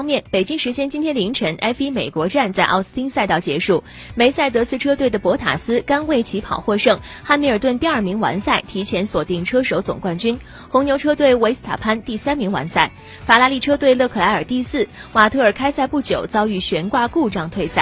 方面，北京时间今天凌晨 F1 美国站在奥斯汀赛道结束，梅赛德斯车队的博塔斯甘为起跑获胜，汉密尔顿第2名完赛，提前锁定车手总冠军；红牛车队维斯塔潘第3名完赛，法拉利车队勒克莱尔第4，瓦特尔开赛不久遭遇悬挂故障退赛。